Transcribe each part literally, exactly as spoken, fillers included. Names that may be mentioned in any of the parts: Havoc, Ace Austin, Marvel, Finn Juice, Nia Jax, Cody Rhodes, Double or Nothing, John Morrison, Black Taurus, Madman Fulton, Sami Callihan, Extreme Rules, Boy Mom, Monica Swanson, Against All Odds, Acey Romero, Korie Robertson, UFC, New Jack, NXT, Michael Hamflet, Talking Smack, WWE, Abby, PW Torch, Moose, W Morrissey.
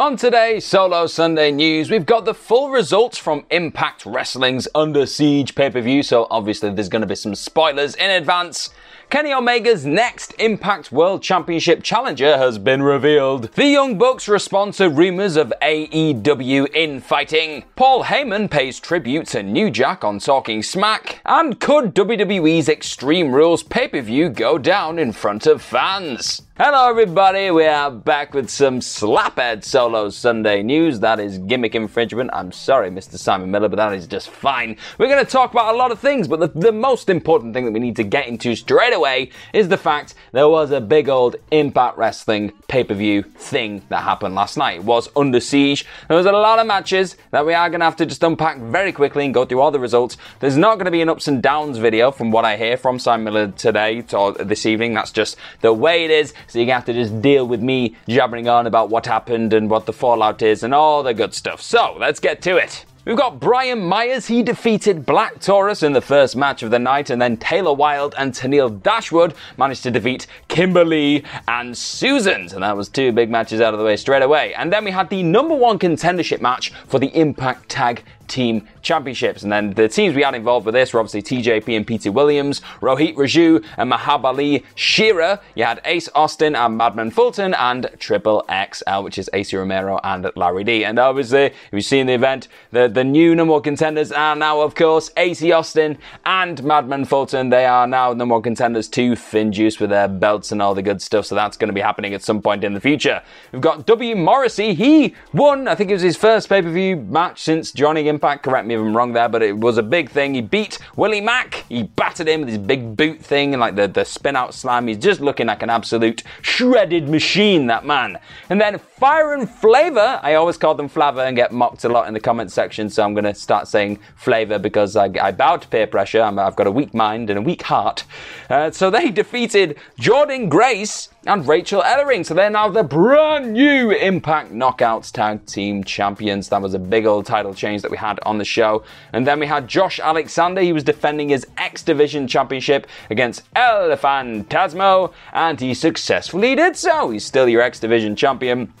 On today's Solo Sunday News, we've got the full results from Impact Wrestling's Under Siege pay-per-view, so obviously there's going to be some spoilers in advance. Kenny Omega's next Impact World Championship challenger has been revealed. The Young Bucks respond to rumours of A E W infighting. Paul Heyman pays tribute to New Jack on Talking Smack. And could W W E's Extreme Rules pay-per-view go down in front of fans? Hello everybody, we are back with some slaphead Solo Sunday News. That is gimmick infringement. I'm sorry, Mister Simon Miller, but that is just fine. We're going to talk about a lot of things, but the, the most important thing that we need to get into straight away Away is the fact there was a big old Impact Wrestling pay-per-view thing that happened last night. It was Under Siege. There was a lot of matches that we are going to have to just unpack very quickly and go through all the results. There's not going to be an ups and downs video from what I hear from Simon Miller today or this evening. That's just the way it is. So you're going to have to just deal with me jabbering on about what happened and what the fallout is and all the good stuff. So let's get to it. We've got Brian Myers. He defeated Black Taurus in the first match of the night, and then Taylor Wilde and Tennille Dashwood managed to defeat Kimberly and Susan. So that was two big matches out of the way straight away. And then we had the number one contendership match for the Impact Tag Team Championships. And then the teams we had involved with this were obviously T J P and Petey Williams, Rohit Raju and Mahabali Shera. You had Ace Austin and Madman Fulton and Triple X L, which is Acey Romero and Larry D. And obviously, if you've seen the event, the, the new number one contenders are now, of course, Acey Austin and Madman Fulton. They are now number one contenders to Finn Juice with their belts and all the good stuff. So that's going to be happening at some point in the future. We've got W. Morrissey. He won, I think it was his first pay-per-view match since joining him. Impact, correct me if I'm wrong there, but it was a big thing. He beat Willie Mack. He battered him with his big boot thing and like the, the spin-out slam. He's just looking like an absolute shredded machine, that man. And then Fire and Flavor. I always call them Flavor and get mocked a lot in the comment section, so I'm going to start saying Flavor because I, I bow to peer pressure. I'm, I've got a weak mind and a weak heart. Uh, so they defeated Jordan Grace and Rachel Ellering. So they're now the brand new Impact Knockouts Tag Team Champions. That was a big old title change that we had on the show. And then we had Josh Alexander. He was defending his X Division Championship against El Fantasmo, and he successfully did so. He's still your X Division Champion.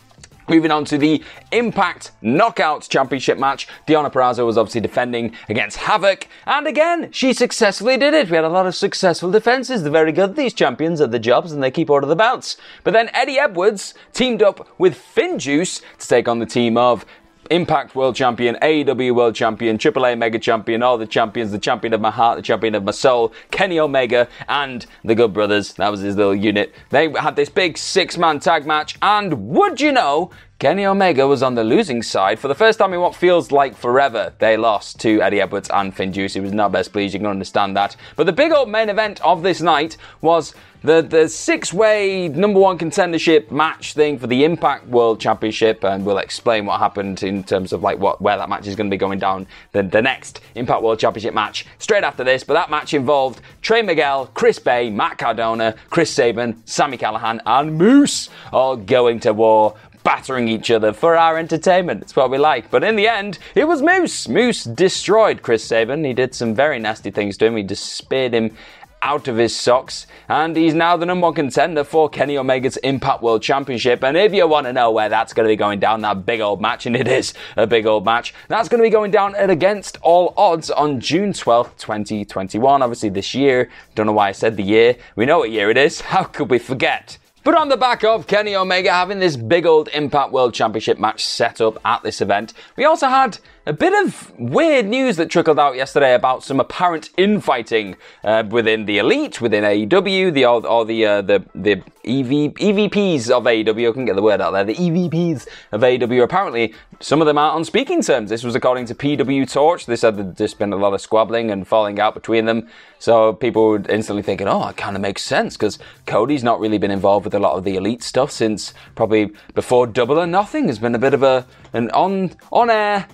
Moving on to the Impact Knockouts Championship match, Deonna Purrazzo was obviously defending against Havoc, and again, she successfully did it. We had a lot of successful defenses. They're very good, these champions, at the jobs, and they keep hold of the belts. But then Eddie Edwards teamed up with Finn Juice to take on the team of Impact World Champion, A E W World Champion, Triple A Mega Champion, all the champions, the champion of my heart, the champion of my soul, Kenny Omega and the Good Brothers. That was his little unit. They had this big six-man tag match, and would you know, Kenny Omega was on the losing side for the first time in what feels like forever. They lost to Eddie Edwards and Finn Juice. He was not best pleased, you can understand that. But the big old main event of this night was the, the six-way number one contendership match thing for the Impact World Championship, and we'll explain what happened in terms of like what where that match is going to be going down the, the next Impact World Championship match straight after this. But that match involved Trey Miguel, Chris Bay, Matt Cardona, Chris Sabin, Sami Callihan and Moose all going to war, battering each other for our entertainment. It's what we like. But in the end, it was Moose. Moose destroyed Chris Sabin. He did some very nasty things to him. He just speared him out of his socks, and he's now the number one contender for Kenny Omega's Impact World Championship. And if you want to know where that's going to be going down, that big old match, and it is a big old match, that's going to be going down at Against All Odds on June twelfth, twenty twenty-one. Obviously this year, don't know why I said the year, we know what year it is, how could we forget? But on the back of Kenny Omega having this big old Impact World Championship match set up at this event, we also had A bit of weird news that trickled out yesterday about some apparent infighting uh, within the Elite, within A E W, the or, or the uh, the the EV, EVPs of A E W. I can get the word out there. The E V Ps of A E W. Apparently, some of them aren't on speaking terms. This was according to P W Torch. They said there'd just been a lot of squabbling and falling out between them. So people were instantly thinking, "Oh, it kind of makes sense because Cody's not really been involved with a lot of the Elite stuff since probably before Double or Nothing." There's been a bit of a an on on air.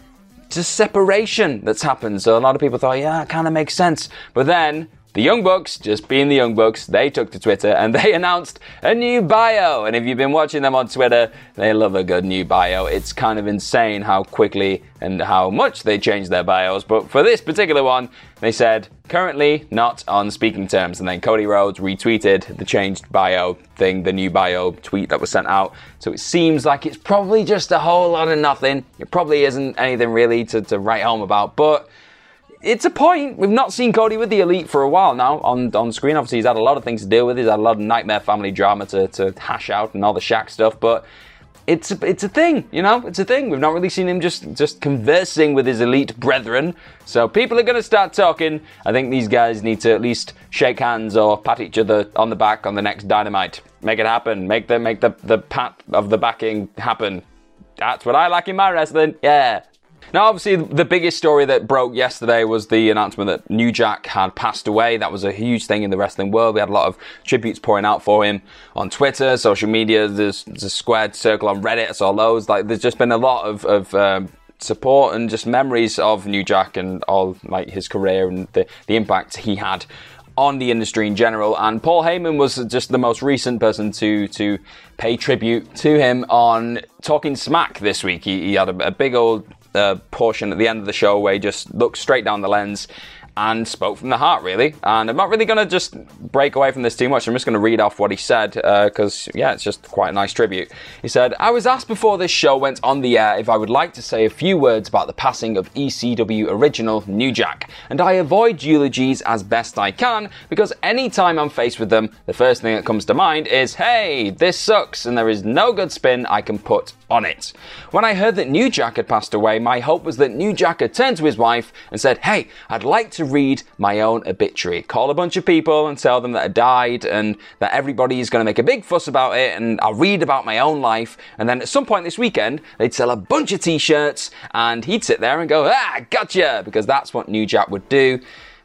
It's a separation that's happened, so a lot of people thought, yeah, it kind of makes sense. But then the Young Bucks, just being the Young Bucks, they took to Twitter and they announced a new bio. And if you've been watching them on Twitter, they love a good new bio. It's kind of insane how quickly and how much they change their bios. But for this particular one, they said, currently not on speaking terms. And then Cody Rhodes retweeted the changed bio thing, the new bio tweet that was sent out. So it seems like it's probably just a whole lot of nothing. It probably isn't anything really to, to write home about. But it's a point. We've not seen Cody with the Elite for a while now on, on screen. Obviously, he's had a lot of things to deal with. He's had a lot of nightmare family drama to, to hash out and all the Shaq stuff. But It's a, it's a thing, you know, it's a thing. We've not really seen him just, just conversing with his Elite brethren. So people are going to start talking. I think these guys need to at least shake hands or pat each other on the back on the next Dynamite. Make it happen. Make the, make the, the pat of the backing happen. That's what I like in my wrestling. Yeah. Now, obviously, the biggest story that broke yesterday was the announcement that New Jack had passed away. That was a huge thing in the wrestling world. We had a lot of tributes pouring out for him on Twitter, social media. There's, there's a squared circle on Reddit. I saw loads. Like, there's just been a lot of, of um, support and just memories of New Jack and all like his career and the, the impact he had on the industry in general. And Paul Heyman was just the most recent person to to pay tribute to him on Talking Smack this week. He, he had a, a big old Uh, portion at the end of the show where he just looked straight down the lens and spoke from the heart, really. And I'm not really going to just break away from this too much. I'm just going to read off what he said because, uh, yeah, it's just quite a nice tribute. He said, I was asked before this show went on the air if I would like to say a few words about the passing of E C W original New Jack. And I avoid eulogies as best I can because any time I'm faced with them, the first thing that comes to mind is, hey, this sucks and there is no good spin I can put on it. When I heard that New Jack had passed away, my hope was that New Jack had turned to his wife and said, hey, I'd like to read my own obituary. Call a bunch of people and tell them that I died and that everybody is going to make a big fuss about it and I'll read about my own life. And then at some point this weekend, they'd sell a bunch of t-shirts and he'd sit there and go, ah, gotcha, because that's what New Jack would do.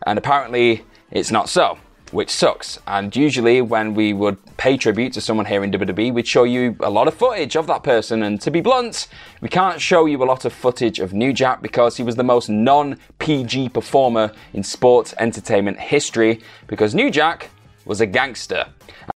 And apparently it's not so, which sucks. And usually when we would pay tribute to someone here in W W E, we'd show you a lot of footage of that person. And to be blunt, we can't show you a lot of footage of New Jack because he was the most non-P G performer in sports entertainment history because New Jack was a gangster.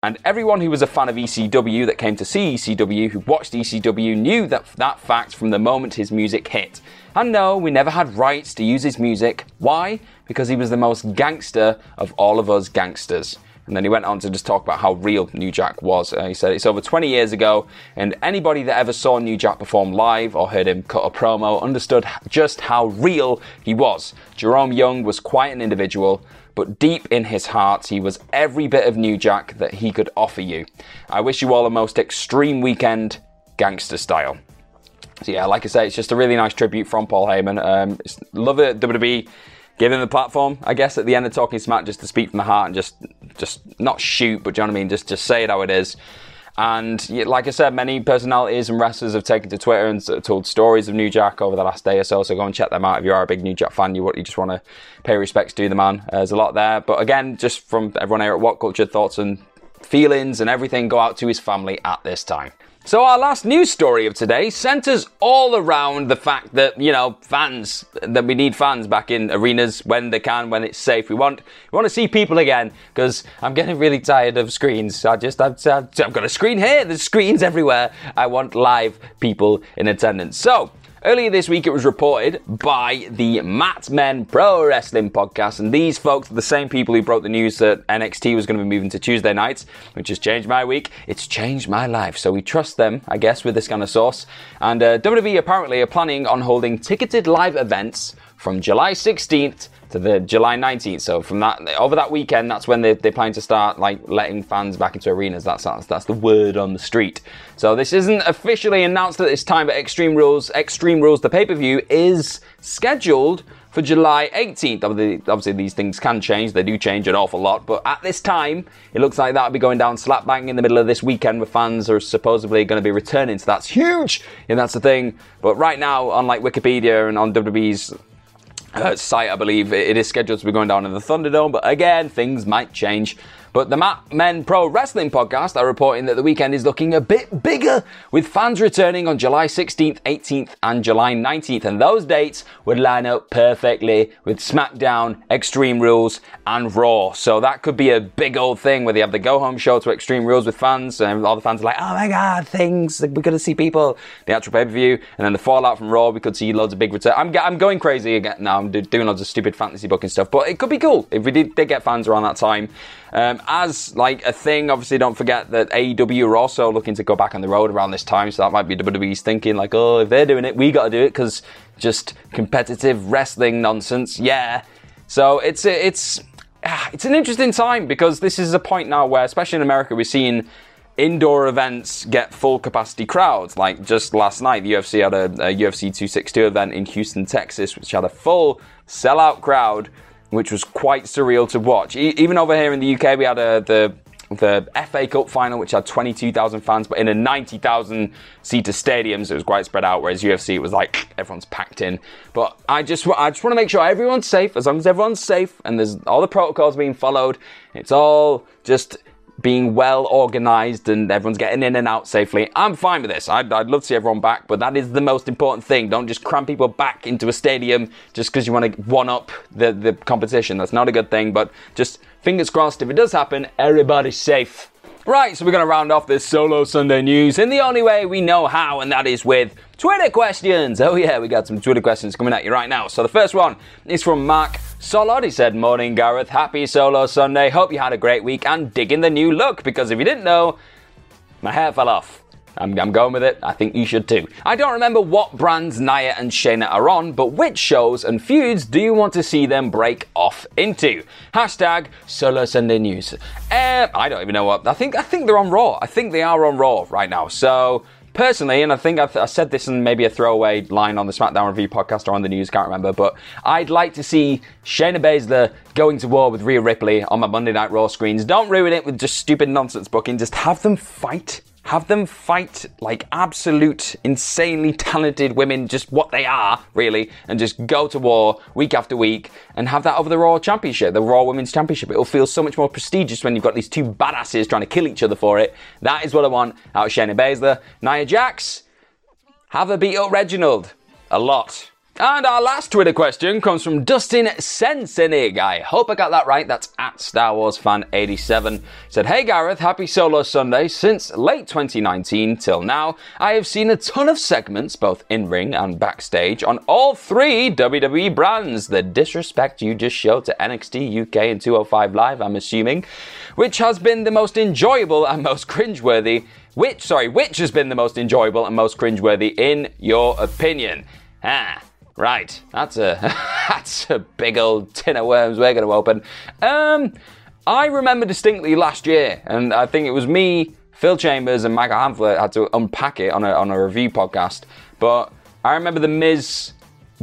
And everyone who was a fan of E C W that came to see E C W, who watched E C W, knew that, that fact from the moment his music hit. And no, we never had rights to use his music. Why? Because he was the most gangster of all of us gangsters. And then he went on to just talk about how real New Jack was. Uh, he said, it's over twenty years ago, and anybody that ever saw New Jack perform live or heard him cut a promo understood just how real he was. Jerome Young was quite an individual, but deep in his heart, he was every bit of New Jack that he could offer you. I wish you all a most extreme weekend, gangster style. So yeah, like I say, it's just a really nice tribute from Paul Heyman. Um, love it, W W E. Give him the platform, I guess, at the end of Talking Smack, just to speak from the heart and just, just not shoot, but do you know what I mean? Just, just say it how it is. And like I said, many personalities and wrestlers have taken to Twitter and told stories of New Jack over the last day or so. So go and check them out if you are a big New Jack fan. You, you just want to pay respects to the man. Uh, there's a lot there. But again, just from everyone here at What Culture, thoughts and feelings and everything go out to his family at this time. So our last news story of today centres all around the fact that, you know, fans, that we need fans back in arenas when they can, when it's safe. We want we want to see people again because I'm getting really tired of screens. I just, I've, I've got a screen here, there's screens everywhere. I want live people in attendance. So earlier this week, it was reported by the Mat Men Pro Wrestling Podcast, and these folks are the same people who broke the news that N X T was going to be moving to Tuesday nights, which has changed my week. It's changed my life, so we trust them, I guess, with this kind of source. And uh, W W E apparently are planning on holding ticketed live events from July sixteenth to the July nineteenth. So from that, over that weekend, that's when they, they plan to start like letting fans back into arenas. That's, that's that's the word on the street. So this isn't officially announced at this time, but Extreme Rules, Extreme Rules, the pay-per-view is scheduled for July eighteenth. Obviously, obviously these things can change. They do change an awful lot, but at this time, it looks like that'll be going down slap bang in the middle of this weekend where fans are supposedly going to be returning. So that's huge, and that's the thing. But right now, on like Wikipedia and on W W E's Uh, site, I believe, it is scheduled to be going down in the Thunderdome, but again, things might change. But the Mat Men Pro Wrestling Podcast are reporting that the weekend is looking a bit bigger, with fans returning on July sixteenth, eighteenth, and July nineteenth, and those dates would line up perfectly with SmackDown, Extreme Rules, and Raw. So that could be a big old thing where they have the go-home show to Extreme Rules with fans, and all the fans are like, oh my god, things, we're gonna see people. The actual pay-per-view, and then the fallout from Raw, we could see loads of big return. I'm, I'm going crazy again now, I'm doing loads of stupid fantasy booking stuff, but it could be cool if we did, did get fans around that time. Um, as like a thing, obviously don't forget that A E W are also looking to go back on the road around this time, so that might be W W E's thinking like, oh, if they're doing it, we gotta do it, because just competitive wrestling nonsense, yeah. So it's it's it's an interesting time, because this is a point now where, especially in America, we're seeing indoor events get full capacity crowds. Like just last night, the U F C had a, a U F C two sixty-two event in Houston, Texas, which had a full sellout crowd, which was quite surreal to watch. E- even over here in the U K, we had a, the the F A Cup final, which had twenty-two thousand fans, but in a ninety thousand seater stadium, so it was quite spread out, whereas U F C, it was like, everyone's packed in. But I just, I just want to make sure everyone's safe, as long as everyone's safe, and there's all the protocols being followed, it's all just being well organised and everyone's getting in and out safely. I'm fine with this. I'd, I'd love to see everyone back, but that is the most important thing. Don't just cram people back into a stadium just because you want to one-up the, the competition. That's not a good thing, but just fingers crossed if it does happen, everybody's safe. Right, so we're going to round off this solo Sunday news in the only way we know how, and that is with Twitter questions. Oh yeah, we got some Twitter questions coming at you right now. So the first one is from Mark Solod. He said, morning Gareth, happy solo Sunday. Hope you had a great week and digging the new look, because if you didn't know, my hair fell off. I'm, I'm going with it. I think you should too. I don't remember what brands Nia and Shayna are on, but which shows and feuds do you want to see them break off into? Hashtag Solo Sunday News. Uh, I don't even know what. I think I think they're on Raw. I think they are on Raw right now. So personally, and I think I've, I said this in maybe a throwaway line on the SmackDown Review podcast or on the news, can't remember, but I'd like to see Shayna Baszler going to war with Rhea Ripley on my Monday Night Raw screens. Don't ruin it with just stupid nonsense booking. Just have them fight. Have them fight like absolute, insanely talented women, just what they are, really, and just go to war week after week and have that over the Raw Championship, the Raw Women's Championship. It'll feel so much more prestigious when you've got these two badasses trying to kill each other for it. That is what I want out of Shayna Baszler. Nia Jax, have her beat up Reginald. A lot. And our last Twitter question comes from Dustin Sensenig. I hope I got that right. That's at Star Wars Fan eighty-seven. Said, hey Gareth, happy Solo Sunday. Since late twenty nineteen till now, I have seen a ton of segments, both in-ring and backstage, on all three W W E brands. The disrespect you just showed to N X T U K and two oh five Live, I'm assuming, which has been the most enjoyable and most cringeworthy, which, sorry, which has been the most enjoyable and most cringeworthy in your opinion? Ah. Right, that's a that's a big old tin of worms we're going to open. Um, I remember distinctly last year, and I think it was me, Phil Chambers, and Michael Hamflet had to unpack it on a on a review podcast. But I remember the Miz,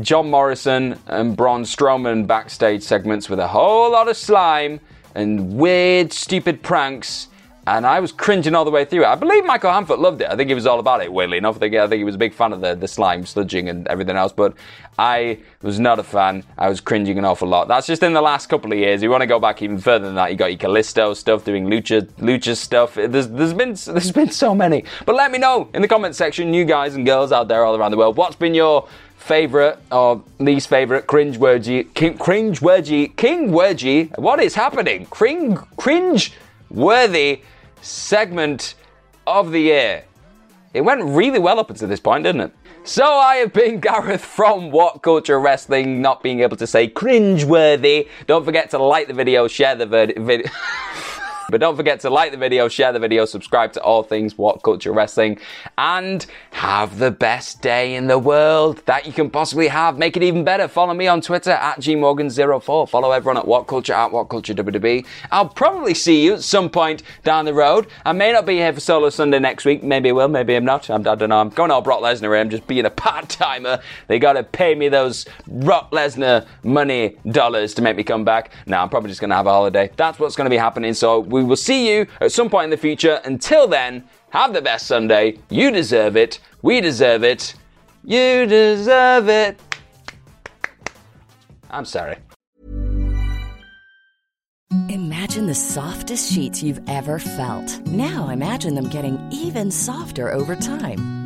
John Morrison, and Braun Strowman backstage segments with a whole lot of slime and weird, stupid pranks. And I was cringing all the way through it. I believe Michael Hamflet loved it. I think he was all about it, weirdly enough. I think, I think he was a big fan of the, the slime, sludging, and everything else. But I was not a fan. I was cringing an awful lot. That's just in the last couple of years. You want to go back even further than that. You got your Callisto stuff, doing Lucha, Lucha stuff. There's, there's been there's been so many. But let me know in the comment section, you guys and girls out there all around the world, what's been your favourite or least favourite cringe-wordy, cringe-wordy, king-wordy, what is happening? Cring, cringe worthy segment of the year. It went really well up until this point, didn't it? So I have been Gareth from What Culture Wrestling, not being able to say cringeworthy. Don't forget to like the video, share the vid- vid- But don't forget to like the video, share the video, subscribe to all things What Culture Wrestling, and have the best day in the world that you can possibly have. Make it even better. Follow me on Twitter at G Morgan zero four. Follow everyone at What Culture, at What Culture W W E. I'll probably see you at some point down the road. I may not be here for Solo Sunday next week. Maybe I will, maybe I'm not. I'm, I don't know. I'm going all Brock Lesnar here. I'm just being a part-timer. They got to pay me those Brock Lesnar money dollars to make me come back. Now, I'm probably just going to have a holiday. That's what's going to be happening. So we will see you at some point in the future. Until then, have the best Sunday. You deserve it. We deserve it. You deserve it. I'm sorry. Imagine the softest sheets you've ever felt. Now imagine them getting even softer over time.